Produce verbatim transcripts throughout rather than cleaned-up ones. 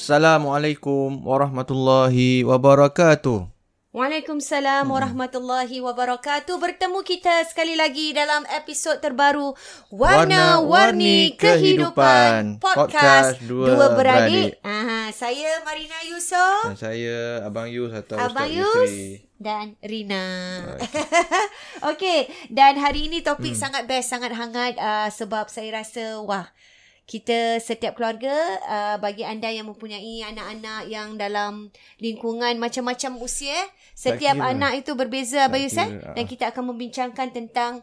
Assalamualaikum warahmatullahi wabarakatuh. Waalaikumsalam hmm. warahmatullahi wabarakatuh. Bertemu kita sekali lagi dalam episod terbaru Warna Warni Kehidupan, Kehidupan Podcast Dua, Dua Beradik. Beradik. Aha, saya Marina Yusof. Dan saya Abang Yus atau Abang Ustaz Yus. Yusri. Dan Rina. Okey, dan hari ini topik hmm. sangat best, sangat hangat uh, sebab saya rasa wah, kita setiap keluarga uh, bagi anda yang mempunyai anak-anak yang dalam lingkungan macam-macam usia, setiap tak anak kira. Itu berbeza Abang Yus, dan kita akan membincangkan tentang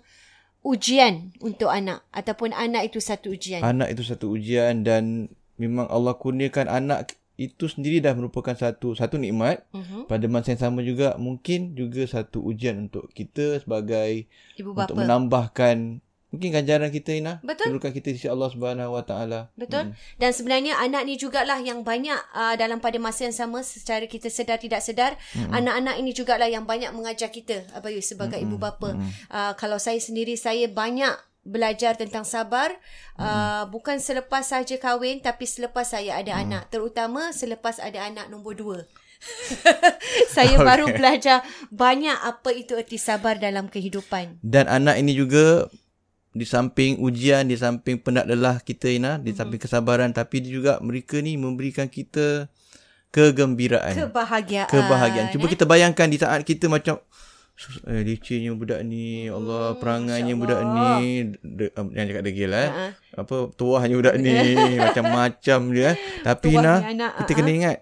ujian untuk anak ataupun anak itu satu ujian. Anak itu satu ujian dan memang Allah kurniakan anak itu sendiri dah merupakan satu satu nikmat. Uh-huh. Pada masa yang sama juga mungkin juga satu ujian untuk kita sebagai ibu bapa, untuk menambahkan mungkin ganjaran kita, Ina. Betul. Perlukan kita sisi Allah Subhanahu Wa Taala. Betul. Hmm. Dan sebenarnya anak ni jugalah yang banyak uh, dalam pada masa yang sama secara kita sedar tidak sedar, hmm. anak-anak ini jugalah yang banyak mengajar kita Abang Yus sebagai hmm. ibu bapa. Hmm. Uh, kalau saya sendiri saya banyak belajar tentang sabar, hmm. uh, bukan selepas saja kahwin tapi selepas saya ada hmm. anak, terutama selepas ada anak nombor dua. Saya okay. baru belajar banyak apa itu erti sabar dalam kehidupan. Dan anak ini juga di samping ujian, di samping penat lelah kita, Ina, di samping hmm. kesabaran, tapi juga mereka ni memberikan kita kegembiraan, kebahagiaan. Kebahagiaan. Cuba eh? kita bayangkan di saat kita macam Eh, lecehnya budak ni, Allah, hmm, perangannya Allah. budak ni, de, um, yang cakap degil eh. Uh-huh. Apa tuahnya budak ni, macam-macam dia eh. Tapi tuah Ina, anak, kita uh-huh. kena ingat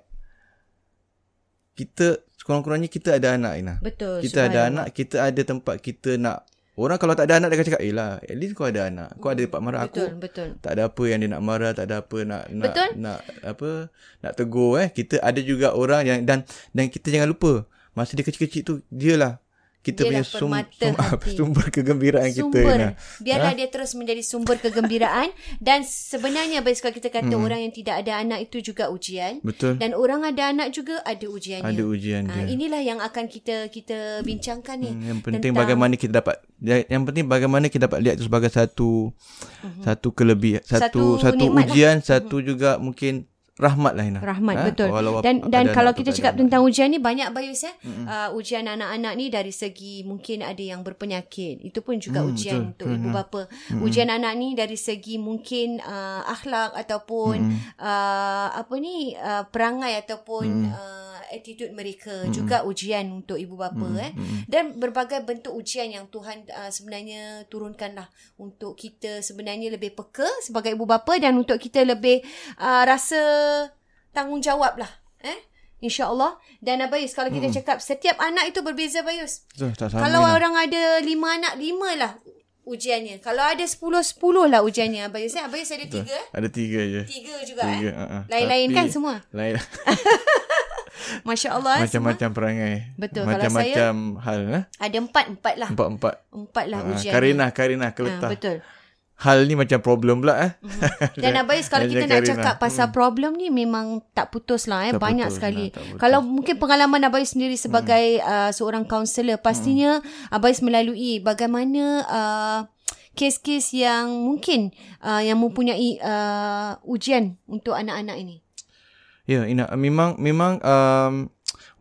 kita sekurang-kurangnya kita ada anak, Ina. Betul. Kita ada anak, kita ada tempat kita nak. Orang kalau tak ada anak dia akan cakap, eh lah, at least kau ada anak. Kau ada dapat marah betul, aku. Betul. Tak ada apa yang dia nak marah, tak ada apa nak nak, nak apa nak tegur eh. Kita ada juga orang yang dan dan kita jangan lupa, masa dia kecil-kecil tu dia lah kita Biarlah punya sum, sum, sumber kegembiraan sumber. kita. Sumber. Biarlah ha? dia terus menjadi sumber kegembiraan. Dan sebenarnya, baik sekali kita kata hmm. orang yang tidak ada anak itu juga ujian. Betul. Dan orang ada anak juga ada ujiannya. Ada ujian ha, dia. Inilah yang akan kita kita bincangkan ni. Hmm, yang penting bagaimana kita dapat. Yang penting bagaimana kita dapat lihat itu sebagai satu uh-huh. satu kelebihan, satu satu, satu ujian, lah. satu uh-huh. juga mungkin. Rahmat lah Ina. Rahmat, ha? betul. Walau dan dan kalau kita cakap tentang anak. ujian ni, banyak bias ya. Mm-hmm. Uh, ujian anak-anak ni dari segi mungkin ada yang berpenyakit. Itu pun juga mm, ujian betul. untuk mm-hmm. ibu bapa. Mm-hmm. Ujian anak ni dari segi mungkin uh, akhlak ataupun mm-hmm. uh, apa ni, uh, perangai ataupun mm-hmm. uh, attitude mereka. Mm-hmm. Juga ujian untuk ibu bapa. Mm-hmm. eh. Dan berbagai bentuk ujian yang Tuhan uh, sebenarnya turunkanlah untuk kita sebenarnya lebih peka sebagai ibu bapa dan untuk kita lebih uh, rasa tanggungjawab lah eh? InsyaAllah. Dan Abang Yus, kalau kita hmm. cakap setiap anak itu berbeza, Abang Yus. Kalau orang lah. ada lima anak, lima lah ujiannya. Kalau ada sepuluh, sepuluh lah ujiannya Abang Yus. Abang Yus ada tiga? Ada tiga je. Tiga juga tiga, eh uh-uh. Lain-lain tapi, kan semua? Lain. Masya Allah. Macam-macam semua. perangai. Betul. Macam-macam hal eh? Ada empat-empat lah. Empat-empat Empat lah uh, ujian. Karinah-karinah keletak. uh, Betul. Hal ni macam problem pula eh. Mm-hmm. Dan Abang Yus, kalau kita nak cakap pasal mm. problem ni memang tak putus lah eh. Tak Banyak putus, sekali. Nah, kalau mungkin pengalaman Abang Yus sendiri sebagai mm. uh, seorang kaunselor, pastinya mm. Abang Yus melalui bagaimana uh, kes-kes yang mungkin uh, yang mempunyai uh, ujian untuk anak-anak ini. Ya, yeah, Ina. Memang, memang um,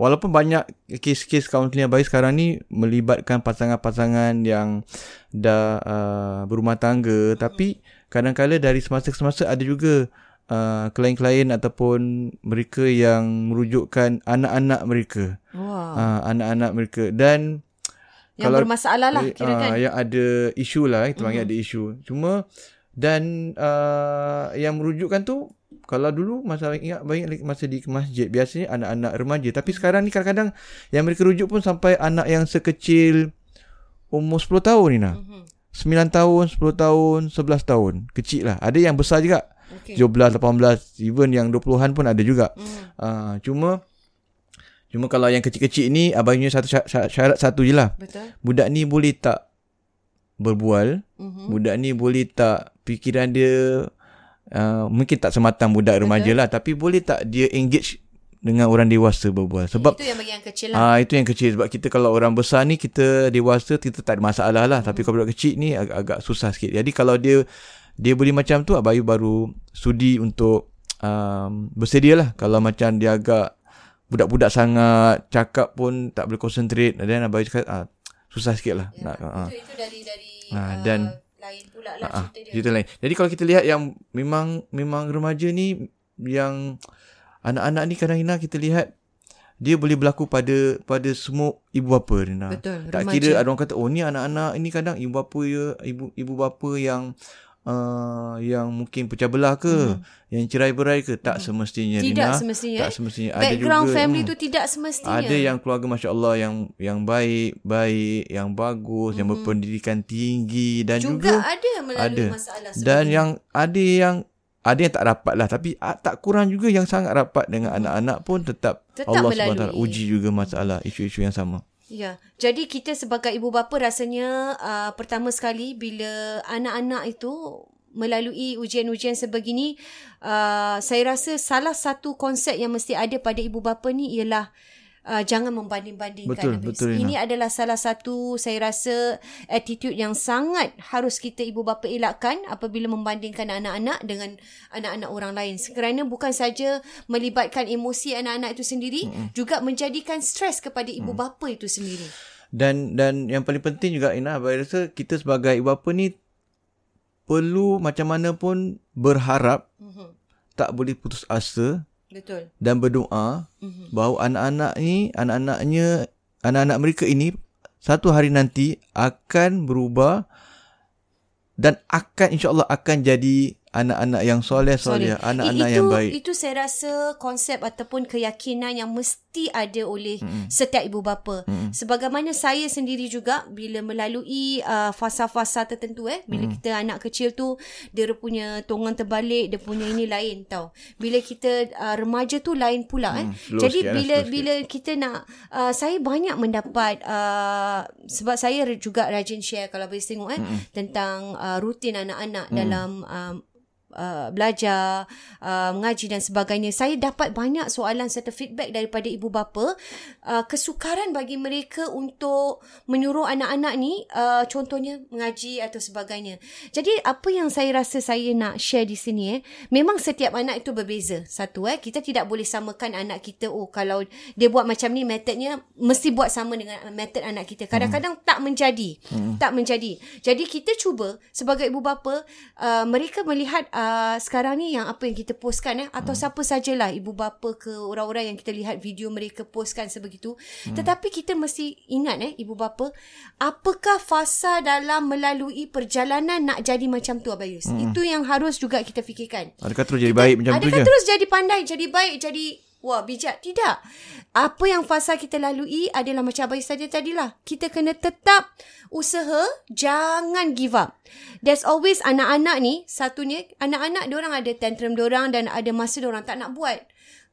walaupun banyak kes-kes kaunseling Abang Yus sekarang ni melibatkan pasangan-pasangan yang dah uh, berumah tangga, tapi kadang-kadang dari semasa ke semasa ada juga uh, klien-klien ataupun mereka yang merujukkan anak-anak mereka. Wow. Uh, anak-anak mereka dan yang kalau, bermasalah lah kira kan uh, yang ada isu lah, kita panggil mm. ada isu. Cuma dan uh, yang merujukkan tu kalau dulu masa ingat banyak masa di masjid biasanya anak-anak remaja, tapi sekarang ni kadang-kadang yang mereka rujuk pun sampai anak yang sekecil umur sepuluh tahun, Nina. Mm-hmm. sembilan tahun, sepuluh tahun, sebelas tahun. Kecil lah. Ada yang besar juga. Okay. tujuh belas, lapan belas, even yang dua puluhan pun ada juga. Mm. Uh, cuma cuma kalau yang kecil-kecil ni, abangnya satu syarat, syarat satu je lah. Betul. Budak ni boleh tak berbual. Mm-hmm. Budak ni boleh tak fikiran dia uh, mungkin tak sematang budak remaja lah. Tapi boleh tak dia engage dengan orang dewasa berbual. Sebab itu yang bagi yang kecil lah. Ah, itu yang kecil. Sebab kita kalau orang besar ni, kita dewasa, kita tak ada masalah lah. Hmm. Tapi kalau budak kecil ni agak, agak susah sikit. Jadi kalau dia dia boleh macam tu, Abang Yus baru sudi untuk um, bersedialah. Kalau macam dia agak budak-budak sangat, cakap pun tak boleh concentrate, dan abang cakap ah, susah sikit lah ya, nak, itu, ah. itu dari, dari ah, dan, uh, lain pula lah ah, cerita dia. Cerita lain. Jadi kalau kita lihat yang memang memang remaja ni, yang anak-anak ni kadang-kadang kita lihat dia boleh berlaku pada pada semua ibu bapa, Rina. Betul. Tak remaja. Kira ada orang kata, oh ni anak-anak ini kadang ibu bapa ya, ibu ibu bapa yang uh, yang mungkin pecah belah ke, hmm. yang cerai berai ke, tak hmm. semestinya, Rina. Tidak semestinya. Tak semestinya. Eh? Ada background juga, family hmm, tu tidak semestinya. Ada yang keluarga masya-Allah yang yang baik, baik, yang bagus, hmm. yang berpendidikan tinggi, dan juga, juga ada melalui ada. masalah seperti dan yang ada yang ada yang tak rapat lah, tapi tak kurang juga yang sangat rapat dengan anak-anak pun tetap, tetap Allah subhanahu wa taala uji juga masalah, isu-isu yang sama. Ya, jadi kita sebagai ibu bapa rasanya uh, pertama sekali bila anak-anak itu melalui ujian-ujian sebegini, uh, saya rasa salah satu konsep yang mesti ada pada ibu bapa ni ialah Uh, jangan membanding-bandingkan. Betul, betul, ini Ina. Adalah salah satu, saya rasa, attitude yang sangat harus kita ibu bapa elakkan apabila membandingkan anak-anak dengan anak-anak orang lain. Kerana bukan saja melibatkan emosi anak-anak itu sendiri, mm. juga menjadikan stres kepada ibu mm. bapa itu sendiri. Dan dan yang paling penting juga, Ina, saya rasa kita sebagai ibu bapa ni perlu macam mana pun berharap, mm-hmm. tak boleh putus asa. Betul. Dan berdoa mm-hmm. bahawa anak-anak ni, anak-anaknya, anak-anak mereka ini satu hari nanti akan berubah dan akan insya-Allah akan jadi anak-anak yang soleh-soleh, anak-anak itu, yang baik. Itu saya rasa konsep ataupun keyakinan yang mesti ada oleh mm-hmm. setiap ibu bapa. Mm-hmm. Sebagaimana saya sendiri juga bila melalui uh, fasa-fasa tertentu, eh, bila mm-hmm. kita anak kecil tu, dia punya tongan terbalik, dia punya ini lain tau. Bila kita uh, remaja tu lain pula. Mm, eh. Jadi sikit, bila bila sikit. kita nak, uh, saya banyak mendapat, uh, sebab saya juga rajin share kalau boleh tengok, eh, mm-hmm. tentang uh, rutin anak-anak mm-hmm. dalam um, Uh, belajar, uh, mengaji dan sebagainya. Saya dapat banyak soalan serta feedback daripada ibu bapa, uh, kesukaran bagi mereka untuk menyuruh anak-anak ni, uh, contohnya mengaji atau sebagainya. Jadi apa yang saya rasa saya nak share di sini, eh, memang setiap anak itu berbeza. Satu, eh, kita tidak boleh samakan anak kita, oh kalau dia buat macam ni metodenya mesti buat sama dengan metod anak kita. Kadang-kadang hmm. tak menjadi hmm. tak menjadi. Jadi kita cuba sebagai ibu bapa, uh, mereka melihat uh, Uh, sekarang ni yang apa yang kita postkan, eh, atau hmm. siapa sajalah ibu bapa ke orang-orang yang kita lihat video mereka postkan sebegitu, hmm. tetapi kita mesti ingat, eh, ibu bapa, apakah fasa dalam melalui perjalanan nak jadi macam tu, Abang Yus, hmm. itu yang harus juga kita fikirkan. Adakah terus jadi kita, baik macam tu je? Adakah terus jadi pandai, jadi baik, jadi wah bijak? Tidak. Apa yang fasa kita lalui adalah macam Abang Yus tadilah, kita kena tetap usaha, jangan give up. There's always anak-anak ni, satunya anak-anak diorang ada tantrum diorang dan ada masa diorang tak nak buat.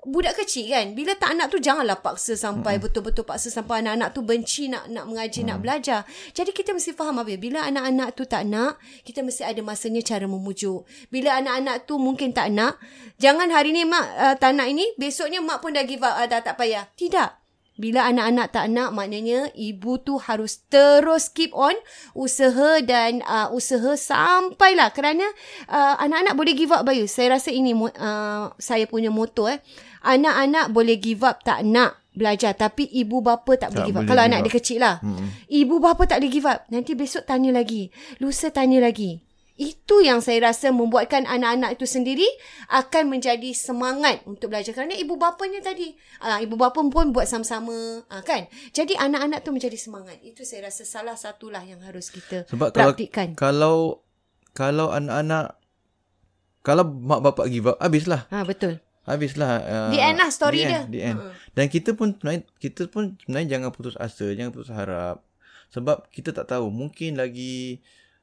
Budak kecil kan, bila tak nak tu janganlah paksa sampai hmm. betul-betul paksa sampai anak-anak tu benci nak nak mengaji, hmm. nak belajar. Jadi kita mesti faham, Abang, bila anak-anak tu tak nak, kita mesti ada masanya cara memujuk. Bila anak-anak tu mungkin tak nak, jangan hari ni mak uh, tak nak ini, besoknya mak pun dah give up, uh, dah tak payah. Tidak. Bila anak-anak tak nak, maknanya ibu tu harus terus keep on usaha dan uh, usaha sampailah. Kerana uh, anak-anak boleh give up, Bayu. Saya rasa ini uh, saya punya moto, eh. Anak-anak boleh give up, tak nak belajar, tapi ibu bapa tak, tak boleh give up. Kalau anak dia kecil lah, hmm. ibu bapa tak boleh give up, nanti besok tanya lagi, lusa tanya lagi. Itu yang saya rasa membuatkan anak-anak itu sendiri akan menjadi semangat untuk belajar. Kerana ibu bapanya tadi, aa, ibu bapa pun buat sama-sama, aa, kan. Jadi anak-anak tu menjadi semangat. Itu saya rasa salah satulah yang harus kita Sebab praktikkan. Kalau, kalau Kalau anak-anak, kalau mak bapak give up, habislah. Ha, betul, habislah. Uh, the end lah story the end, dia. The end. Uh-huh. Dan kita pun sebenarnya, kita pun sebenarnya jangan putus asa, jangan putus harap. Sebab kita tak tahu, mungkin lagi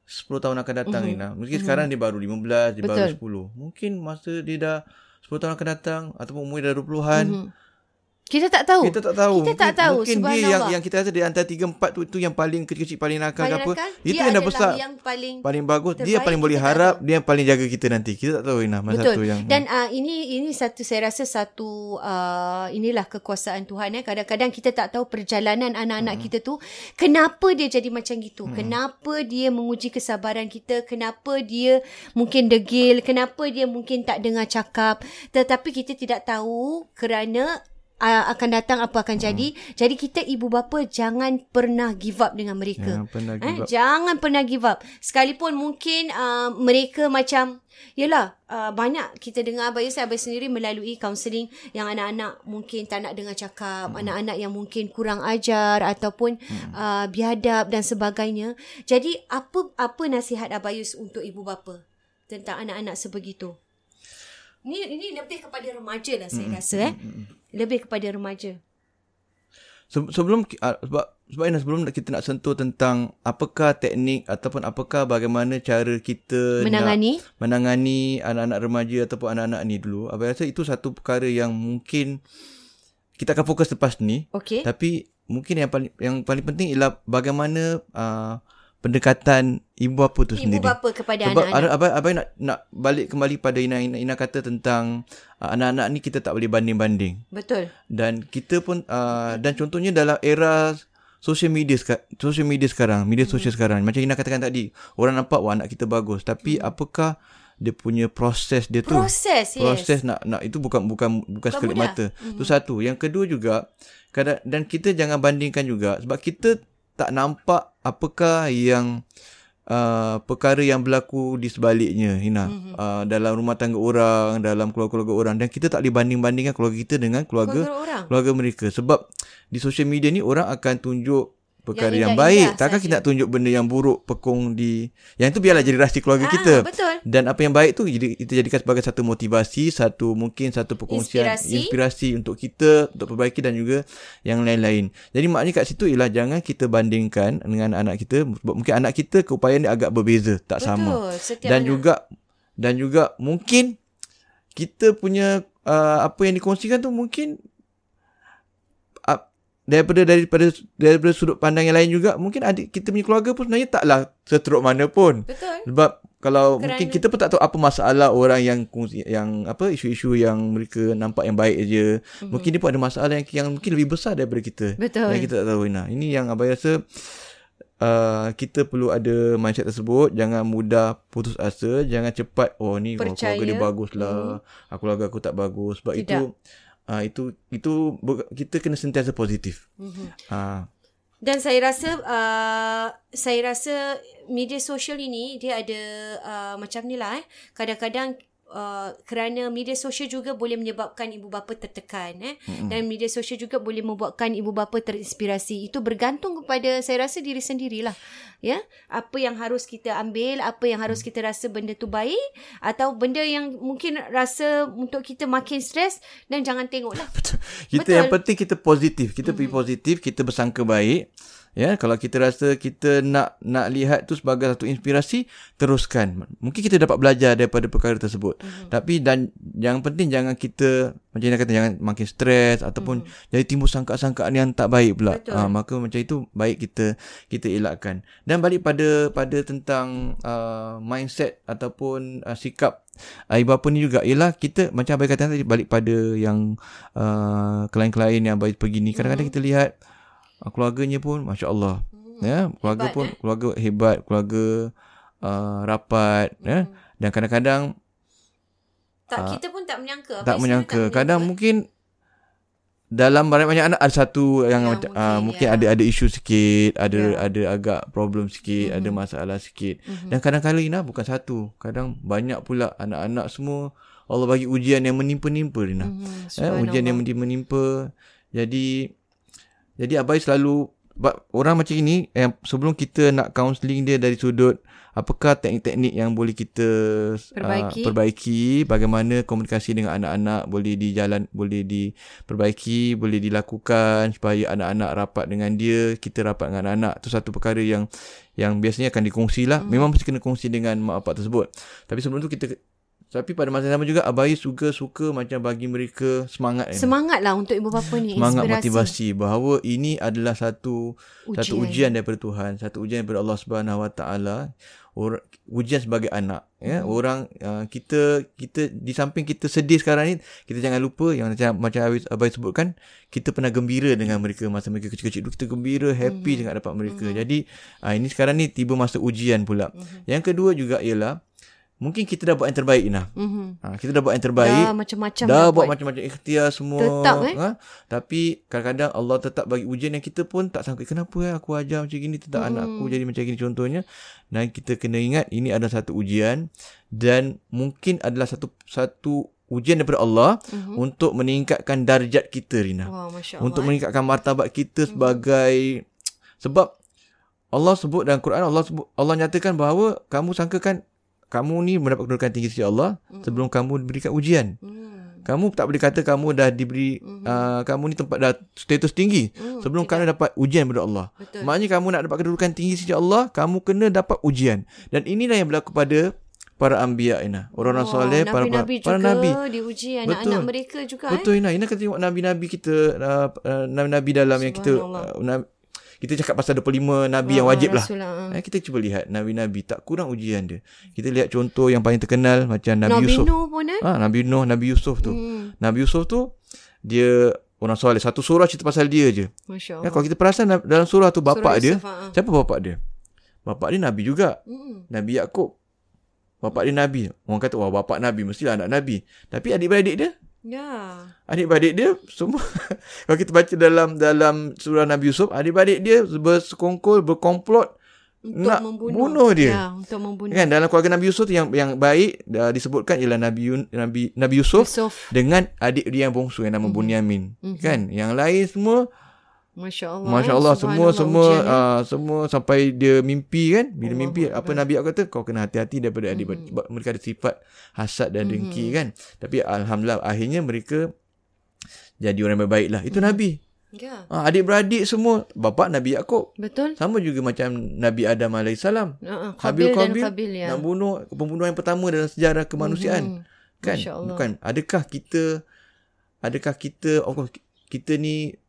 sepuluh tahun akan datang, uh-huh. Rina. Mungkin uh-huh. sekarang dia baru lima belas, dia Betul. baru sepuluh. Mungkin masa dia dah sepuluh tahun akan datang, ataupun umur dia dah dua puluhan, uh-huh. Kita tak tahu. Kita tak tahu. Kita tak tahu. Mungkin dia yang, yang kita rasa di antara tiga empat tu, tu yang paling kecil-kecil, paling nakal, paling apa. Nakal, itu yang dah besar. Yang paling, paling bagus. Terbaik, dia paling boleh harap. Dia yang paling jaga kita nanti. Kita tak tahu, Ina. Betul. Satu yang, Dan uh, ini ini satu, saya rasa satu, uh, inilah kekuasaan Tuhan. Eh. Kadang-kadang kita tak tahu perjalanan anak-anak hmm. kita tu. Kenapa dia jadi macam gitu? Hmm. Kenapa dia menguji kesabaran kita? Kenapa dia mungkin degil? Kenapa dia mungkin tak dengar cakap? Tetapi kita tidak tahu kerana akan datang apa akan jadi. hmm. Jadi kita ibu bapa jangan pernah give up dengan mereka. Jangan pernah give up, eh? Jangan pernah give up. Sekalipun mungkin uh, mereka macam, yelah, uh, banyak kita dengar Abang Yus, Abang Yus sendiri melalui kaunseling yang anak-anak mungkin tak nak dengar cakap, hmm. anak-anak yang mungkin kurang ajar ataupun hmm. uh, biadab dan sebagainya. Jadi apa apa nasihat Abang Yus untuk ibu bapa tentang anak-anak sebegitu? Ini, ini lebih kepada remaja lah saya mm, rasa eh. Mm, lebih kepada remaja. Se- sebelum sebab sebab sebelum kita nak sentuh tentang apakah teknik ataupun apakah bagaimana cara kita menangani menangani anak-anak remaja ataupun anak-anak ni dulu, abang rasa itu satu perkara yang mungkin kita akan fokus lepas ni. Okay. Tapi mungkin yang paling yang paling penting ialah bagaimana uh, pendekatan ibu bapa tu ibu sendiri. Ibu bapa kepada sebab anak-anak. Sebab abang nak, nak balik kembali pada Ina, Ina, Ina kata tentang uh, anak-anak ni kita tak boleh banding-banding. Betul. Dan kita pun, uh, dan contohnya dalam era social media, social media sekarang, media sosial hmm. sekarang. Macam Ina katakan tadi, orang nampak, wah anak kita bagus. Tapi hmm. apakah dia punya proses dia tu? Proses, yes. Proses nak, nak itu bukan bukan bukan sekelip mata. Itu hmm. satu. Yang kedua juga, kadang, dan kita jangan bandingkan juga. Sebab kita tak nampak apakah yang uh, perkara yang berlaku di sebaliknya, Hina. Mm-hmm. Uh, dalam rumah tangga orang, dalam keluarga-keluarga orang. Dan kita tak boleh banding-bandingkan keluarga kita dengan keluarga keluarga, keluarga mereka. Sebab di social media ni orang akan tunjuk perkara yang, yang indah, baik. Indah, takkan sahaja kita nak tunjuk benda yang buruk, pekong di... Yang tu biarlah jadi rahsia keluarga ah, kita. Betul. Dan apa yang baik tu kita jadikan sebagai satu motivasi, satu mungkin satu perkongsian, inspirasi, inspirasi untuk kita, untuk perbaiki dan juga yang lain-lain. Jadi maknanya kat situ ialah jangan kita bandingkan dengan anak kita. Mungkin anak kita keupayaan dia agak berbeza, tak betul, sama. Dan anak. juga dan juga mungkin kita punya uh, apa yang dikongsikan tu mungkin daripada daripada daripada sudut pandang yang lain juga, mungkin adik kita punya keluarga pun sebenarnya taklah seteruk mana pun. Betul. Sebab kalau kerana mungkin kita pun tak tahu apa masalah orang yang yang apa isu-isu yang mereka nampak yang baik aja. Mm-hmm. Mungkin dia pun ada masalah yang yang mungkin lebih besar daripada kita. Betul. Yang kita tak tahu, Ina. Ini yang abang rasa Uh, kita perlu ada mindset tersebut. Jangan mudah putus asa, jangan cepat oh ni percaya. Keluarga dia baguslah. Mm. Aku keluarga aku tak bagus. Sebab Tidak. itu Uh, itu itu kita kena sentiasa positif. Mm-hmm. Uh. Dan saya rasa uh, saya rasa media sosial ini dia ada uh, macam ni lah. Eh. Kadang-kadang uh, kerana media sosial juga boleh menyebabkan ibu bapa tertekan. Eh. Mm-hmm. Dan media sosial juga boleh membuatkan ibu bapa terinspirasi. Itu bergantung kepada saya rasa diri sendirilah. Ya, apa yang harus kita ambil, apa yang harus kita rasa benda tu baik, atau benda yang mungkin rasa untuk kita makin stres, dan jangan tengoklah. Betul. Kita Betul. Yang penting kita positif, kita mm-hmm. pergi positif, kita bersangka baik. Ya, kalau kita rasa kita nak nak lihat tu sebagai satu inspirasi, teruskan. Mungkin kita dapat belajar daripada perkara tersebut. Mm-hmm. Tapi dan yang penting jangan kita macam yang kata jangan makin stres ataupun mm-hmm. jadi timbul sangkaan yang tak baik pula. Ha, maka macam itu baik kita kita elakkan. Dan balik pada pada tentang uh, mindset ataupun uh, sikap uh, ibu bapa ni juga ialah kita macam abang kata tadi, balik pada yang uh, klien-klien yang abang pergi ni, kadang-kadang kita lihat uh, keluarganya pun masya-Allah. Hmm. Ya, keluarga hebat, pun eh? keluarga hebat, keluarga uh, rapat, hmm. ya. Dan kadang-kadang tak uh, kita pun tak menyangka. Tak menyangka. Tak kadang menyangka. mungkin dalam banyak-banyak anak ada satu yang ya, macam, mungkin, uh, mungkin ya. ada ada isu sikit, ada ya. ada agak problem sikit, mm-hmm. ada masalah sikit. Mm-hmm. Dan kadang-kadang Rina bukan satu, kadang banyak pula anak-anak semua Allah bagi ujian yang menimpa-nimpa Rina. Mm-hmm. Eh, ujian yang menimpa-nimpa. Jadi jadi abai selalu orang macam ini eh, sebelum kita nak counselling dia dari sudut apakah teknik-teknik yang boleh kita perbaiki, uh, perbaiki bagaimana komunikasi dengan anak-anak boleh dijalan, boleh diperbaiki, boleh dilakukan supaya anak-anak rapat dengan dia, kita rapat dengan anak-anak. Itu satu perkara yang yang biasanya akan dikongsilah. Memang mesti kena kongsi dengan mak bapak tersebut. Tapi sebelum tu kita Tapi pada masa sama juga Abang Yus juga suka macam bagi mereka semangat. Semangat lah untuk ibu bapa ni. Semangat, inspirasi, motivasi bahawa ini adalah satu ujian. Satu ujian daripada Tuhan, satu ujian daripada Allah Subhanahu Wa Taala. Ujian sebagai anak, ya. Hmm. Orang uh, kita kita di samping kita sedih sekarang ni, kita jangan lupa yang macam macam Abang Yus sebutkan, kita pernah gembira dengan mereka masa mereka kecil-kecil dulu, kita gembira, happy hmm. dengan dapat mereka. Hmm. Jadi uh, ini sekarang ni tiba masa ujian pula. Hmm. Yang kedua juga ialah mungkin kita dah buat yang terbaik, Inah. Mm-hmm. Ha, kita dah buat yang terbaik. Dah macam-macam. Dah buat macam-macam ikhtiar semua. Tetap, eh? Ha? Tapi kadang-kadang Allah tetap bagi ujian yang kita pun tak sangka. Kenapa eh, aku ajar macam gini, tetap mm. anak aku jadi macam gini contohnya. Dan kita kena ingat ini adalah satu ujian. Dan mungkin adalah satu satu ujian daripada Allah mm-hmm. untuk meningkatkan darjat kita, Rina. Wah, Masya Allah. Untuk meningkatkan martabat kita mm. sebagai... Sebab Allah sebut dalam Quran, Allah sebut, Allah nyatakan bahawa kamu sangkakan kamu ni mendapat kedudukan tinggi sisi Allah mm. sebelum kamu diberikan ujian. Mm. Kamu tak boleh kata kamu dah diberi, mm. uh, kamu ni tempat dah status tinggi mm. sebelum kamu dapat ujian daripada Allah. Betul. Maknanya kamu nak dapat kedudukan tinggi sisi Allah, kamu kena dapat ujian. Dan inilah yang berlaku pada para anbiya, Ina. Orang-orang oh, soleh, para nabi para, para nabi diuji, anak-anak mereka juga. Betul, eh? Ina. Ina kena tengok nabi-nabi kita, uh, uh, nabi-nabi dalam yang kita... Uh, nabi, kita cakap pasal dua puluh lima Nabi oh, yang wajib lah. Eh, kita cuba lihat Nabi-Nabi tak kurang ujian dia. Kita lihat contoh yang paling terkenal macam Nabi, Nabi Yusuf. Nabi Nuh pun eh. Ha, Nabi Nuh, Nabi Yusuf tu. Hmm. Nabi Yusuf tu, dia orang soleh. Satu surah cerita pasal dia je. Masya Allah. Ya, kalau kita perasan dalam surah tu, bapak surah dia. Yusuf, siapa bapak dia? Bapak dia Nabi juga. Hmm. Nabi Yaqub. Bapak dia Nabi. Orang kata, wah bapak Nabi, mestilah anak Nabi. Tapi adik-beradik dia? Ya. Adik-beradik dia semua kalau kita baca dalam dalam surah Nabi Yusuf, adik-beradik dia bersekongkol, berkomplot untuk nak membunuh. bunuh dia. Ya, untuk membunuh. Kan dalam keluarga Nabi Yusuf yang yang baik dah disebutkan ialah Nabi Yun, Nabi Nabi Yusuf, Yusuf dengan adik dia yang bongsu yang nama mm-hmm. Bunyamin. Mm-hmm. Kan? Yang lain semua Masya Allah. Masya Allah eh, semua semua uh, semua sampai dia mimpi kan. Bila Allah mimpi Allah. Apa Nabi aku kata, kau kena hati-hati daripada adik mm-hmm. sebab mereka ada sifat hasad dan mm-hmm. dengki kan. Tapi alhamdulillah akhirnya mereka jadi orang yang baik lah. Itu mm-hmm. Nabi. Yeah. Ha, adik-beradik semua bapa Nabi Yaqub. Betul. Sama juga macam Nabi Adam alaihissalam. Uh-uh, Kabil, Kabil dan Kabil, Kabil ya. Nak bunuh, pembunuhan yang pertama dalam sejarah kemanusiaan. Mm-hmm. Kan? Masya Allah. Bukan adakah kita adakah kita of course kita ni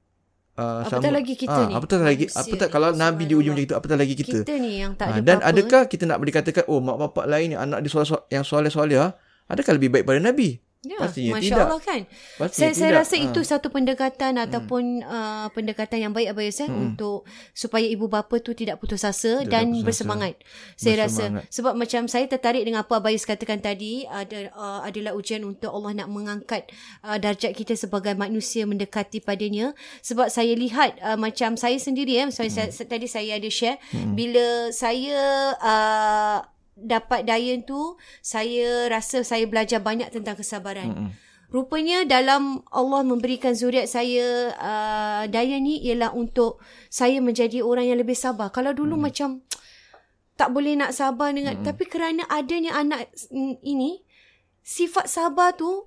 Uh, apatah sama, lagi kita ha, ni apatah lagi, apatah, kalau Nabi diuji macam itu, apatah lagi kita kita ni yang tak ada ha, dan apa-apa. Adakah kita nak boleh katakan oh mak bapak lain yang anak dia soleh, yang soleh-soleh adakah lebih baik pada Nabi? Ya, pastinya Masya tidak. Allah kan pastinya saya, saya rasa ha. Itu satu pendekatan ataupun hmm. uh, pendekatan yang baik Abang Yus eh, hmm. untuk supaya ibu bapa tu tidak putus asa tidak dan putus bersemangat asa. Saya bersemangat. Rasa sebab macam saya tertarik dengan apa Abang Yus katakan tadi ada, uh, adalah ujian untuk Allah nak mengangkat uh, darjat kita sebagai manusia mendekati padanya. Sebab saya lihat uh, macam saya sendiri eh, so, hmm. saya, tadi saya ada share hmm. bila saya uh, dapat Dayan tu, saya rasa saya belajar banyak tentang kesabaran. Mm-mm. Rupanya dalam Allah memberikan zuriat saya uh, Dayan ni ialah untuk saya menjadi orang yang lebih sabar. Kalau dulu mm. macam tak boleh nak sabar dengan Mm-mm. tapi kerana adanya anak ini, sifat sabar tu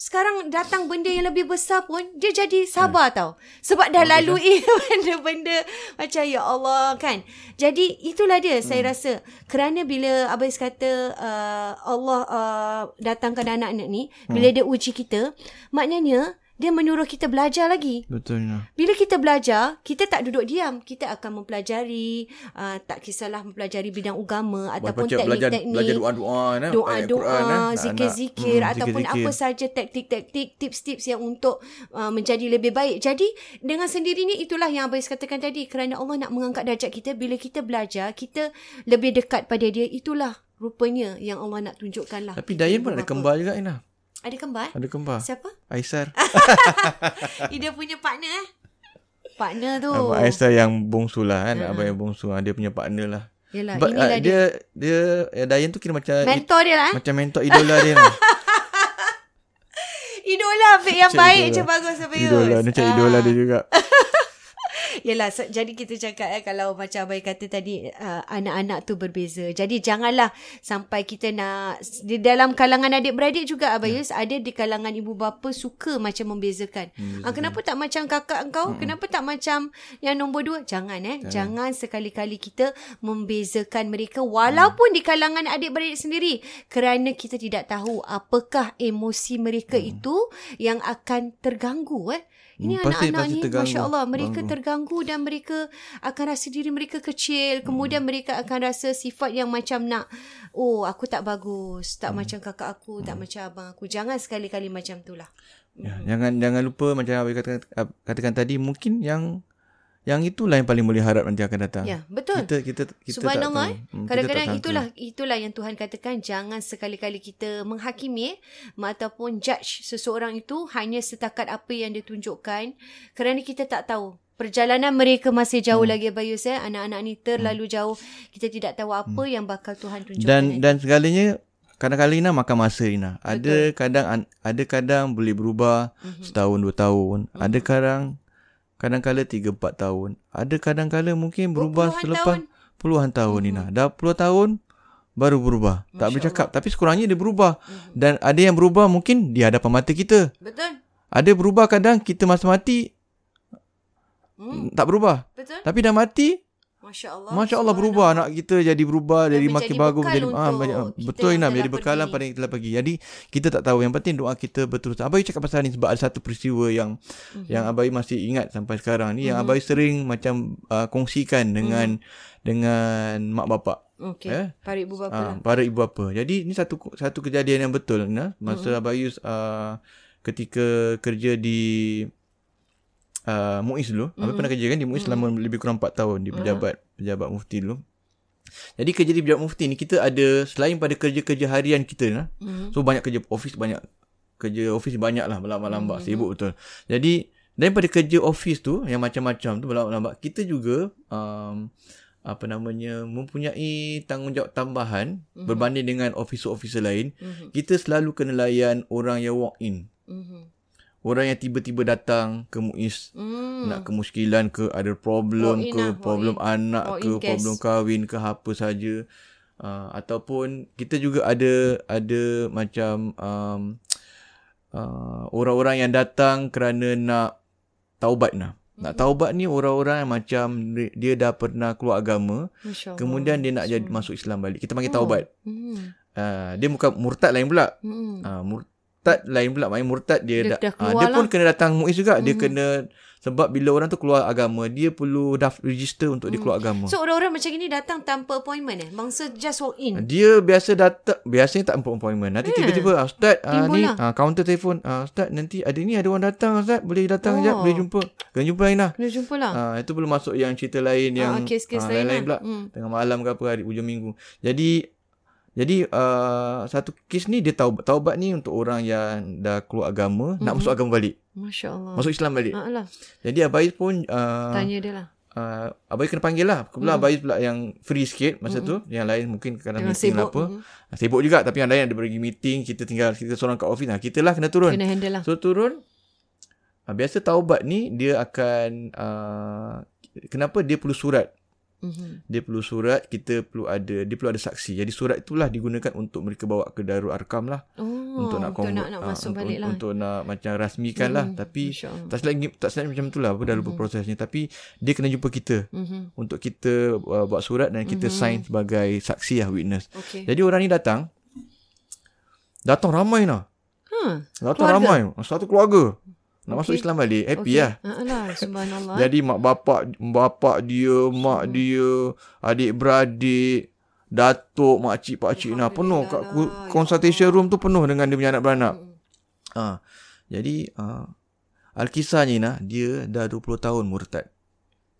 sekarang datang benda yang lebih besar pun dia jadi sabar hmm. tau. Sebab dah lalui benda-benda macam ya Allah kan. Jadi itulah dia hmm. saya rasa. Kerana bila Abang Yus kata uh, Allah uh, datangkan anak-anak ni. Bila hmm. dia uji kita. Maknanya dia menyuruh kita belajar lagi. Betulnya. Bila kita belajar, kita tak duduk diam. Kita akan mempelajari. Uh, tak kisahlah mempelajari bidang agama. Ataupun teknik-teknik. Belajar doa-doa. Doa-doa. Zikir-zikir. Hmm, ataupun zikir-zikir. Apa saja taktik-taktik. Tips-tips yang untuk uh, menjadi lebih baik. Jadi dengan sendirinya itulah yang Abang Yus katakan tadi. Kerana Allah nak mengangkat darjat kita. Bila kita belajar, kita lebih dekat pada dia. Itulah rupanya yang Allah nak tunjukkan lah. Tapi Dayan pun ada kembar juga, Inah. Ada kembar? Ada kembar. Siapa? Aisar. Dia punya partner eh? Partner tu. Abang Aisar yang bongsu lah kan. Uh-huh. Abang yang bongsu. Dia punya partner lah. Yelah, but, inilah uh, dia. Dia, dia Dayan tu kira macam. Mentor dia lah. Eh? Macam mentor idola dia lah. Idola. Yang baik je bagus. Idola. Dia macam idola dia juga. Yelah, so, jadi kita cakap eh, kalau macam Abang kata tadi, uh, anak-anak tu berbeza. Jadi janganlah sampai kita nak, di dalam kalangan adik-beradik juga Abang Yus, yeah. ada di kalangan ibu bapa suka macam membezakan. Hmm, ah, kenapa tak macam kakak engkau? Hmm. Kenapa tak macam yang nombor dua? Jangan eh. Yeah. Jangan sekali-kali kita membezakan mereka walaupun hmm. di kalangan adik-beradik sendiri. Kerana kita tidak tahu apakah emosi mereka hmm. itu yang akan terganggu eh. Ini pasti, anak-anak pasti ni terganggu. Masya Allah, mereka Banggu. terganggu dan mereka akan rasa diri mereka kecil. Kemudian hmm. mereka akan rasa sifat yang macam nak, oh aku tak bagus, tak hmm. macam kakak aku, hmm. tak macam abang aku. Jangan sekali-kali macam tu lah ya, hmm. Jangan jangan lupa macam Abang katakan, katakan tadi, mungkin yang Yang itulah yang paling meliharap nanti akan datang. Ya, betul. Kita, kita, kita Subhanallah, hmm, kadang-kadang kita itulah itulah yang Tuhan katakan, jangan sekali-kali kita menghakimi ataupun judge seseorang itu hanya setakat apa yang dia tunjukkan, kerana kita tak tahu. Perjalanan mereka masih jauh hmm. lagi Abang Yus, eh? Anak-anak ni terlalu hmm. jauh. Kita tidak tahu apa hmm. yang bakal Tuhan tunjukkan. Dan, dan segalanya, kadang-kadang Rina makan masa Rina. Ada kadang, ada kadang boleh berubah mm-hmm. setahun, dua tahun. Mm-hmm. Ada kadang Kadang-kala tiga empat tahun. Ada kadang-kala mungkin berubah puluhan selepas tahun. puluhan tahun, Nina. Mm-hmm. Dah puluh tahun, baru berubah. Masya tak boleh cakap. Allah. Tapi sekurangnya dia berubah. Mm-hmm. Dan ada yang berubah mungkin di hadapan mata kita. Betul. Ada berubah kadang kita masa mati, mm. tak berubah. Betul. Tapi dah mati, Masya Allah. Masya Allah berubah. Anak kita jadi berubah, jadi makin bagus. Jadi, ah, betul, Nina. Jadi bekalan pada yang telah pergi. Jadi, kita tak tahu. Yang penting doa kita berterusan. Abang cakap pasal ni sebab ada satu peristiwa yang mm-hmm. yang Abang masih ingat sampai sekarang ni. Mm-hmm. Yang Abang sering macam uh, kongsikan dengan mm-hmm. dengan mak bapak. Okey. Eh? Para ibu bapa. Uh, para ibu bapa. Jadi, ni satu satu kejadian yang betul, Nina. Masa mm-hmm. Abang Yus uh, ketika kerja di... Uh, Muiz dulu. Mm. Abang pernah kerja kan di Muiz mm. selama lebih kurang empat tahun di pejabat uh-huh. pejabat mufti dulu. Jadi kerja di pejabat mufti ni kita ada, selain pada kerja-kerja harian kita nah, mm. so banyak kerja office, banyak kerja office banyak lah berlambak-lambak, mm. sibuk betul. Jadi daripada kerja office tu yang macam-macam tu berlambak-lambak, kita juga um, apa namanya mempunyai tanggungjawab tambahan mm. berbanding dengan officer-officer lain. Mm. Kita selalu kena layan orang yang walk in. Mm. Orang yang tiba-tiba datang ke Muiz, mm. nak kemuskilan ke, ada problem in, ke, problem in. anak ke, problem kahwin ke, apa saja. Uh, ataupun kita juga ada ada macam um, uh, orang-orang yang datang kerana nak taubat lah. Nak taubat ni orang-orang yang macam dia dah pernah keluar agama, kemudian dia nak jadi masuk Islam balik. Kita panggil taubat. Mm. Uh, dia bukan murtad lain pula. Mm. Uh, murtad. Murtad lain pula, main murtad dia, dia, da- dah ha, dia pun lah. Kena datang Muiz juga. Mm-hmm. Dia kena, sebab bila orang tu keluar agama, dia perlu daftar register untuk mm. dia keluar agama. So orang-orang macam ini datang tanpa appointment eh? Bangsa just walk in. Dia biasa datang, biasanya tak appointment. Nanti yeah. tiba-tiba ah, Ustaz ah, ni lah. ah, counter telefon ah, Ustaz nanti ada ni, ada orang datang Ustaz, boleh datang oh. sekejap, boleh jumpa. Kena jumpa lain lah. Kena jumpa lah ah, Itu belum masuk yang cerita lain, yang ah, kes-kes ah, lain, lain lah. pula mm. tengah malam ke apa, hari hujung minggu. Jadi Jadi uh, satu kes ni dia taubat. Taubat ni untuk orang yang dah keluar agama, mm-hmm. nak masuk agama balik. Masya Allah. Masuk Islam balik. A'alah. Jadi Abang Yus pun uh, tanya dia lah. Uh, Abang Yus kena panggil lah. Kebetulan mm-hmm. Abang Yus pula yang free sikit masa mm-hmm. tu. Yang lain mungkin kadang yang meeting sibuk. Apa. Mm-hmm. Sibuk juga, tapi yang lain ada pergi meeting, kita tinggal kita seorang kat office. Nah, kita lah kena turun. Kena handle lah. So turun. Uh, biasa taubat ni dia akan uh, kenapa dia perlu surat? Mm-hmm. Dia perlu surat, kita perlu ada, dia perlu ada saksi. Jadi surat itulah digunakan untuk mereka bawa ke Darul Arkam lah, oh, untuk nak convert, nak, nak uh, untuk, lah. untuk nak macam rasmikan mm-hmm. lah. Tapi tak selain tak selain macam tu lah, dah lupa mm-hmm. prosesnya. Tapi dia kena jumpa kita mm-hmm. untuk kita uh, buat surat dan kita mm-hmm. sign sebagai saksi lah, witness. Okay. Jadi orang ni datang, datang ramai lah, huh, datang keluarga. ramai, satu keluarga. Nak okay. masuk Islam balik, happy okay. lah. Alah, subhanallah. Jadi mak bapak, bapak dia, mak hmm. dia, adik-beradik, datuk, makcik, pakcik nah, penuh kat consultation room tu penuh dengan dia punya anak-beranak. Hmm. Ha. Jadi uh, Al-Kisahnya nah, dia dah dua puluh tahun murtad.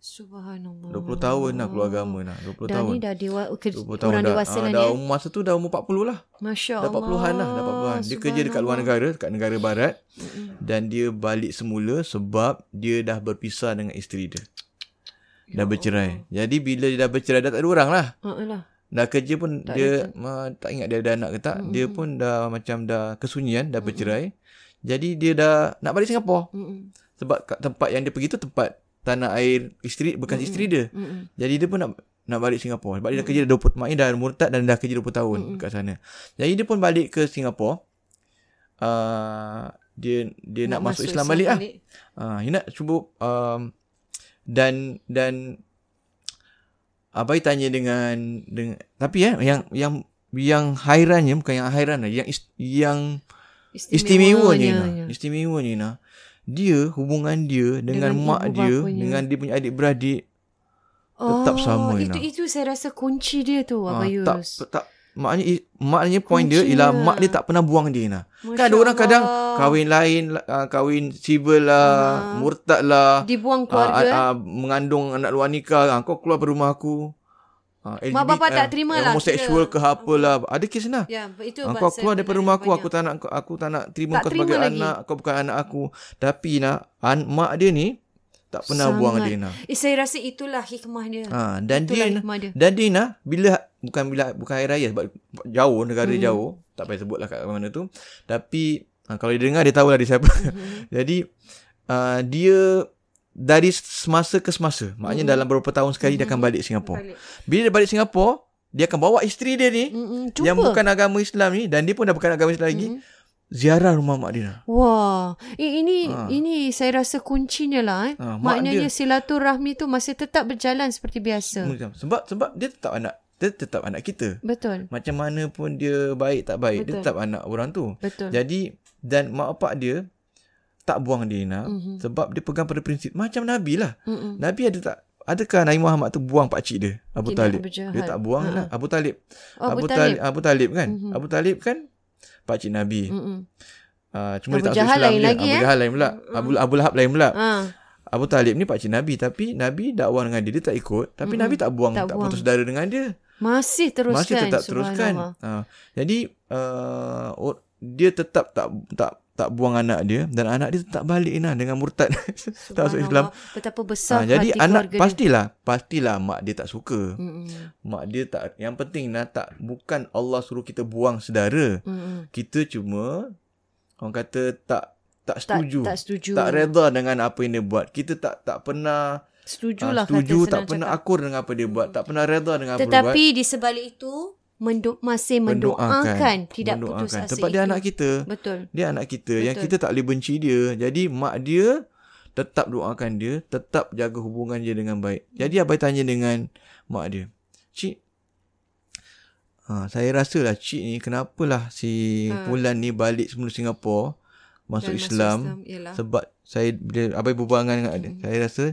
Subhanallah. dua puluh tahun dah keluar agama nah, dua puluh dah tahun. Dah ni dah dewa, dua puluh orang dewasa dah. Dah umur masa tu dah umur empat puluh lah. Masya-Allah. Dah empat puluhan lah, dah empat puluhan. Dia kerja dekat luar negara, dekat negara barat. Mm-mm. Dan dia balik semula sebab dia dah berpisah dengan isteri dia. Ya dah bercerai. Allah. Jadi bila dia dah bercerai dah tak ada orang lah. Haalah. Dah kerja pun tak dia uh, tak ingat dia ada anak ke tak. Mm-mm. Dia pun dah macam dah kesunyian, dah bercerai. Mm-mm. Jadi dia dah nak balik Singapura. Mm-mm. Sebab tempat yang dia pergi tu tempat tanah air isteri, bekas mm-hmm. isteri dia. Mm-hmm. Jadi dia pun nak nak balik Singapura. Sebab dia dah kerja dua puluh, mak dia dah murtad dan dah kerja dua puluh tahun mm-hmm. kat sana. Jadi dia pun balik ke Singapura. Uh, dia dia nak, nak masuk Islam, Islam balik ah. Uh, dia nak cuba um, dan dan abai tanya dengan, dengan tapi eh yang yang yang hairannya bukan yang hairan yang yang istimewanya istimewanya nah. Dia hubungan dia dengan, dengan mak dia bapanya. Dengan dia punya adik-beradik oh, tetap sama. Itu Ina. Itu saya rasa kunci dia tu Abang Yus. Ha, tak tak maknanya maknanya point dia ialah mak dia tak pernah buang dia Ina. Kan ada orang kadang kahwin lain, kahwin civil lah, ha. Murtad lah, dibuang keluarga, ha, ha, mengandung anak luar nikah, ha, kau keluar dari rumah aku. Ha, L G B T, mak bapa tak terima eh, lah homoseksual ke apa lah. Ada kes nah. Ya, kau keluar daripada rumah aku banyak. Aku tak nak aku tak nak terima tak kau sebagai lagi. Anak. Kau bukan anak aku. Tapi nak an, mak dia ni tak pernah sangat. Buang dia nah. Eh, saya rasa itulah hikmah dia. Ha, dan itulah dia, hikmah dia. Dan dia nah, bila bukan bila bukan air raya sebab jauh negara hmm. jauh. Tak payah sebutlah kat mana tu. Tapi ha, kalau dia dengar dia tahulah dia siapa. Hmm. Jadi uh, dia dari semasa ke semasa. Maknanya mm-hmm. dalam beberapa tahun sekali mm-hmm. dia akan balik Singapura. Balik. Bila dia balik Singapura, dia akan bawa isteri dia ni mm-hmm. yang bukan agama Islam ni dan dia pun dah bukan agama Islam lagi. Mm-hmm. Ziarah rumah mak dia. Wah, eh, ini ha. Ini saya rasa kuncinya lah eh. Ha, maknanya silaturahmi tu masih tetap berjalan seperti biasa. Sebab sebab dia tetap anak dia tetap anak kita. Betul. Macam mana pun dia baik tak baik, betul. Dia tetap anak orang tu. Betul. Jadi dan mak bapak dia tak buang dia nak mm-hmm. sebab dia pegang pada prinsip macam Nabi lah. Mm-hmm. Nabi ada tak adakah Nabi Muhammad tu buang pakcik dia Abu Talib. Dia tak buang ha. Lah Abu Talib. Oh, Abu, Abu Talib. Talib Abu Talib kan mm-hmm. Abu Talib kan pakcik Nabi. Mm-hmm. Uh, cuma Abu dia tak Jahal Islam dia. Lagi, Abu Jahal eh? Lain pula. Mm-hmm. Abu, Abu Lahab lain pula. Ha. Abu Talib ni pakcik Nabi tapi Nabi dakwah dengan dia dia tak ikut tapi mm-hmm. Nabi tak buang tak, tak buang. Putus saudara dengan dia. Masih teruskan. Masih tetap teruskan. Uh, jadi uh, oh, dia tetap tak tak tak buang anak dia dan anak dia tetap balik nah dengan murtad tak masuk Islam. Betapa besar ha, jadi anak pastilah dia. Pastilah mak dia tak suka. Mm-hmm. Mak dia tak yang penting nah tak bukan Allah suruh kita buang saudara. Mm-hmm. Kita cuma orang kata tak tak setuju. Tak, tak setuju. Tak reda dengan apa yang dia buat. Kita tak tak pernah setujulah ha, setuju tak pernah cakap. Akur dengan apa dia buat. Mm-hmm. Tak pernah reda dengan tetapi apa dia buat. Tetapi di sebalik itu Mendo- masih mendoakan, mendoakan tidak mendoakan. Putus asa sebab dia anak kita. Betul. Dia anak kita. Betul. Yang kita tak boleh benci dia. Jadi mak dia tetap doakan dia, tetap jaga hubungan dia dengan baik. Jadi abai tanya dengan mak dia, "Cik, ha, saya rasalah cik ni kenapalah si ha. Pulan ni balik semula Singapura masuk dan Islam, masuk Islam sebab saya bila abai berbual dengan dia, hmm. saya rasa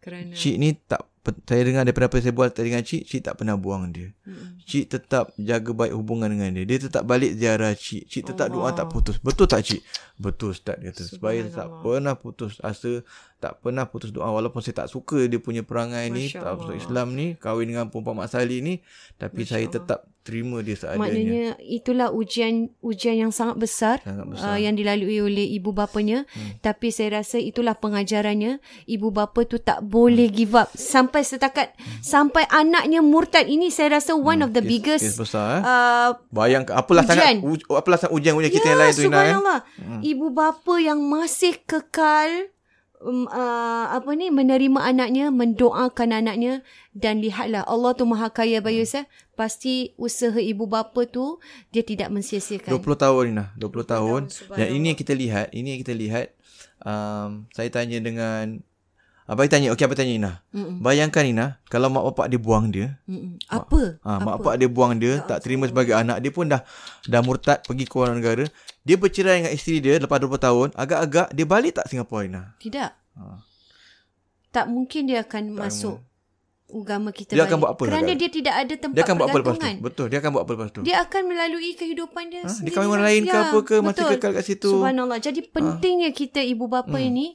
kerana cik ni tak saya dengar daripada apa saya buat tadi dengan cik, cik tak pernah buang dia. Hmm. Cik tetap jaga baik hubungan dengan dia. Dia tetap balik ziarah cik. Cik tetap Allah. Doa tak putus. Betul tak cik?" "Betul Ustaz," kata. "Sebab tak pernah putus asa, tak pernah putus doa walaupun saya tak suka dia punya perangai Masya ni, Allah. Tak masuk Islam ni, kahwin dengan perempuan Mak Sali ni, tapi Masya saya Allah. Tetap terima dia seadanya." Maknanya itulah ujian ujian yang sangat besar, sangat besar. Uh, yang dilalui oleh ibu bapanya. Hmm. Tapi saya rasa itulah pengajarannya. Ibu bapa tu tak boleh hmm. give up sampai sampai setakat hmm. sampai anaknya murtad ini saya rasa one hmm, of the kes, biggest kes besar, eh? uh, bayang apalah ujian. Sangat uj, apalah sangat ujian-ujian kita ya, yang lain tu Ina kan hmm. ibu bapa yang masih kekal um, uh, apa ni menerima anaknya, mendoakan anaknya dan lihatlah Allah tu Maha Kaya Abang Yus eh? Pasti usaha ibu bapa tu dia tidak mensia-siakan. dua puluh tahun Ina dua puluh tahun dan ini yang kita lihat ini yang kita lihat um, saya tanya dengan Abai tanya, okey abai tanya Ina. Mm-mm. Bayangkan Ina, kalau mak bapak dia buang dia. Mm-mm. Apa? Mak, ha, mak bapak dia buang dia, tak, tak terima sebagai anak. Dia pun dah dah murtad, pergi ke luar negara. Dia bercerai dengan isteri dia lepas dua puluh tahun. Agak-agak dia balik tak Singapura Ina? Tidak. Ha. Tak mungkin dia akan tak masuk agama kita dia balik. Akan buat apa kerana agak? Dia tidak ada tempat dia akan buat apa lepas tu? Betul, dia akan buat apa lepas tu? Dia akan melalui kehidupan dia ha? Sendiri. Dia kahwin orang lain ke apa ke, masih kekal kat situ. Subhanallah. Jadi pentingnya ha? Kita ibu bapa hmm. ini,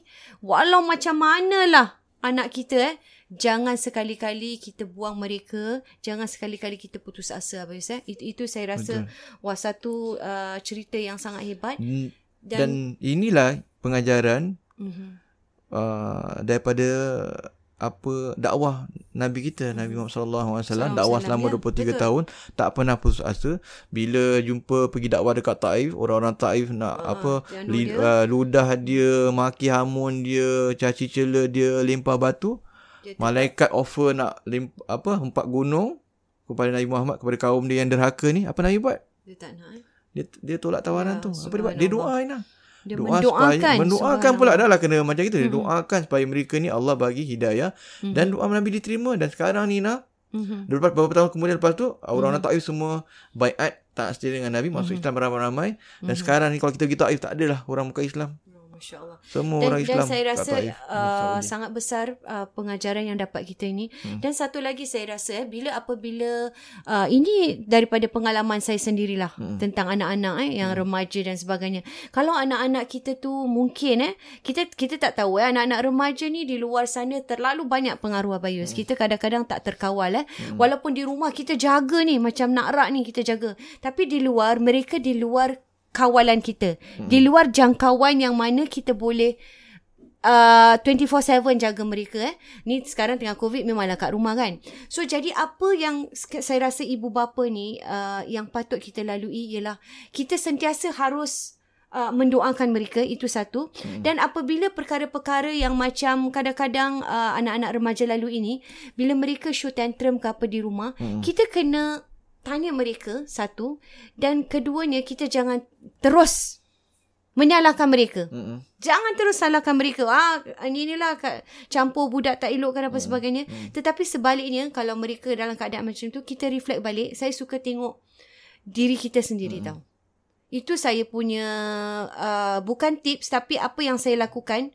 walau macam manalah anak kita eh, jangan sekali-kali kita buang mereka, jangan sekali-kali kita putus asa Abang Yus eh. Itu, itu saya rasa betul. Wah satu uh, cerita yang sangat hebat. Dan, Dan inilah pengajaran uh-huh. uh, daripada apa dakwah Nabi kita, Nabi Muhammad sallallahu alaihi wasallam, dakwah selama dua puluh tiga ya, tahun tak pernah putus asa. Bila jumpa pergi dakwah dekat Taif, orang-orang Taif nak ha, apa li, dia. Uh, ludah dia, maki hamun dia, caci cela dia, lempar batu. Dia malaikat tak offer nak limp, apa hempak gunung kepada Nabi Muhammad, kepada kaum dia yang derhaka ni. Apa Nabi buat? Dia tak nak. Dia dia tolak tawaran ya, tu. Apa dia buat? Dia doain lah. Dia doa mendoakan supaya, mendoakan pula dah lah kena macam kita. Dia mm-hmm. doakan supaya mereka ni Allah bagi hidayah mm-hmm. dan doa Nabi diterima. Dan sekarang ni nak mm-hmm. lepas beberapa tahun kemudian lepas tu orang-orang mm-hmm. Taif semua baiat tak setia dengan Nabi, masuk mm-hmm. Islam ramai-ramai mm-hmm. dan sekarang ni kalau kita pergi Taif tak adalah orang bukan Islam. InsyaAllah. Semua dan, orang Islam. Dan saya rasa uh, sangat besar uh, pengajaran yang dapat kita ini. Hmm. Dan satu lagi saya rasa eh, bila apabila uh, ini daripada pengalaman saya sendirilah hmm. tentang anak-anak eh, yang hmm. remaja dan sebagainya. Kalau anak-anak kita tu mungkin eh kita kita tak tahu eh, anak-anak remaja ni di luar sana terlalu banyak pengaruh Abayus. Hmm. Kita kadang-kadang tak terkawal eh. Hmm. Walaupun di rumah kita jaga ni macam nak rak ni kita jaga. Tapi di luar mereka di luar kawalan kita hmm. di luar jangkauan yang mana kita boleh uh, dua puluh empat tujuh jaga mereka eh. Ni sekarang tengah COVID memanglah kat rumah kan. So jadi apa yang saya rasa ibu bapa ni uh, yang patut kita lalui ialah kita sentiasa harus Uh, mendoakan mereka, itu satu. Hmm. Dan apabila perkara-perkara yang macam kadang-kadang uh, anak-anak remaja lalu ini, bila mereka show tantrum ke apa di rumah, hmm. kita kena tanya mereka, satu. Dan keduanya, kita jangan terus menyalahkan mereka. Mm-hmm. Jangan terus salahkan mereka. Ah, inilah campur budak tak elok kan apa mm-hmm. sebagainya. Mm-hmm. Tetapi sebaliknya, kalau mereka dalam keadaan macam tu, kita reflect balik. Saya suka tengok diri kita sendiri mm-hmm. tau. Itu saya punya, uh, bukan tips, tapi apa yang saya lakukan.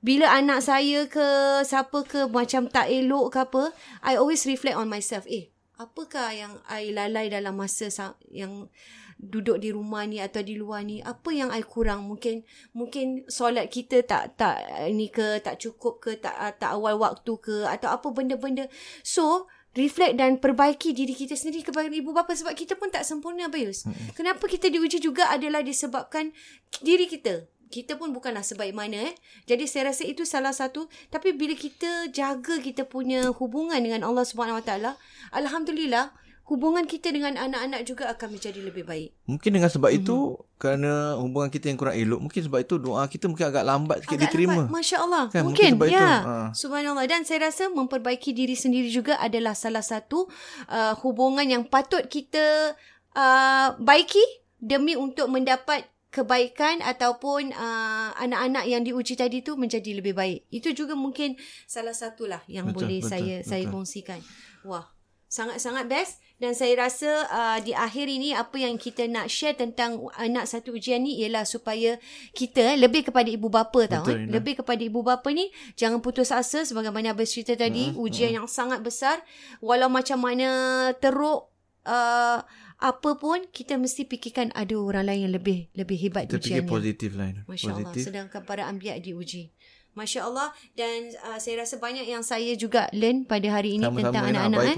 Bila anak saya ke, siapa ke, macam tak elok ke apa, I always reflect on myself. Eh, apakah yang I lalai dalam masa yang duduk di rumah ni atau di luar ni? Apa yang I kurang? Mungkin mungkin solat kita tak tak ni ke, tak cukup ke, tak tak awal waktu ke, atau apa benda-benda. So, reflect dan perbaiki diri kita sendiri kepada ibu bapa sebab kita pun tak sempurna, Bayus. Hmm. Kenapa kita diuji juga adalah disebabkan diri kita. Kita pun bukanlah sebaik mana eh. Jadi saya rasa itu salah satu. Tapi bila kita jaga kita punya hubungan dengan Allah subhanahu wa taala, alhamdulillah hubungan kita dengan anak-anak juga akan menjadi lebih baik. Mungkin dengan sebab mm-hmm. itu, kerana hubungan kita yang kurang elok, mungkin sebab itu doa kita mungkin agak lambat sikit agak diterima. Lambat. Masya Allah. Kan? Mungkin, mungkin ya. Itu, ha. Subhanallah. Dan saya rasa memperbaiki diri sendiri juga adalah salah satu uh, hubungan yang patut kita uh, baiki demi untuk mendapat kebaikan ataupun uh, anak-anak yang diuji tadi tu menjadi lebih baik. Itu juga mungkin salah satulah yang betul, boleh betul, saya betul. saya kongsikan. Wah, sangat-sangat best. Dan saya rasa uh, di akhir ini apa yang kita nak share tentang anak satu ujian ni ialah supaya kita lebih kepada ibu bapa tau. Betul, eh? Lebih kepada ibu bapa ni jangan putus asa sebagaimana abang cerita tadi. Uh-huh, ujian uh-huh. yang sangat besar. Walau macam mana teruk uh, apa pun kita mesti fikirkan ada orang lain yang lebih lebih hebat kita ujiannya. Kita fikir positif lain. Masya Allah. Sedangkan para anbiya diuji. Masya Allah. Dan uh, saya rasa banyak yang saya juga learn pada hari ini. Sama-sama tentang anak-anak eh. eh?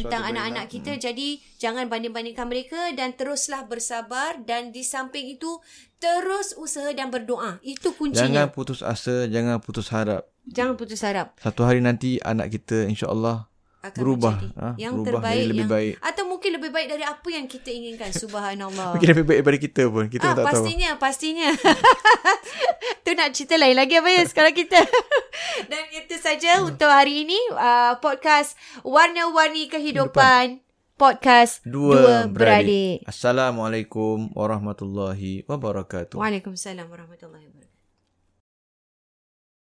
Tentang anak-anak benar. Kita hmm. Jadi jangan banding-bandingkan mereka dan teruslah bersabar. Dan di samping itu terus usaha dan berdoa. Itu kuncinya. Jangan putus asa, jangan putus harap. Jangan putus harap. Satu hari nanti anak kita insya-Allah berubah ha, yang berubah terbaik lebih yang, baik. Atau mungkin lebih baik dari apa yang kita inginkan. Subhanallah. Mungkin lebih baik daripada kita pun. Kita ah, tak pastinya, tahu Pastinya Pastinya tu nak cerita lain lagi apa ya sekarang kita. Dan itu saja untuk hari ini uh, podcast Warna-Warni Kehidupan, podcast Dua Beradik. Assalamualaikum warahmatullahi wabarakatuh. Waalaikumsalam warahmatullahi wabarakatuh.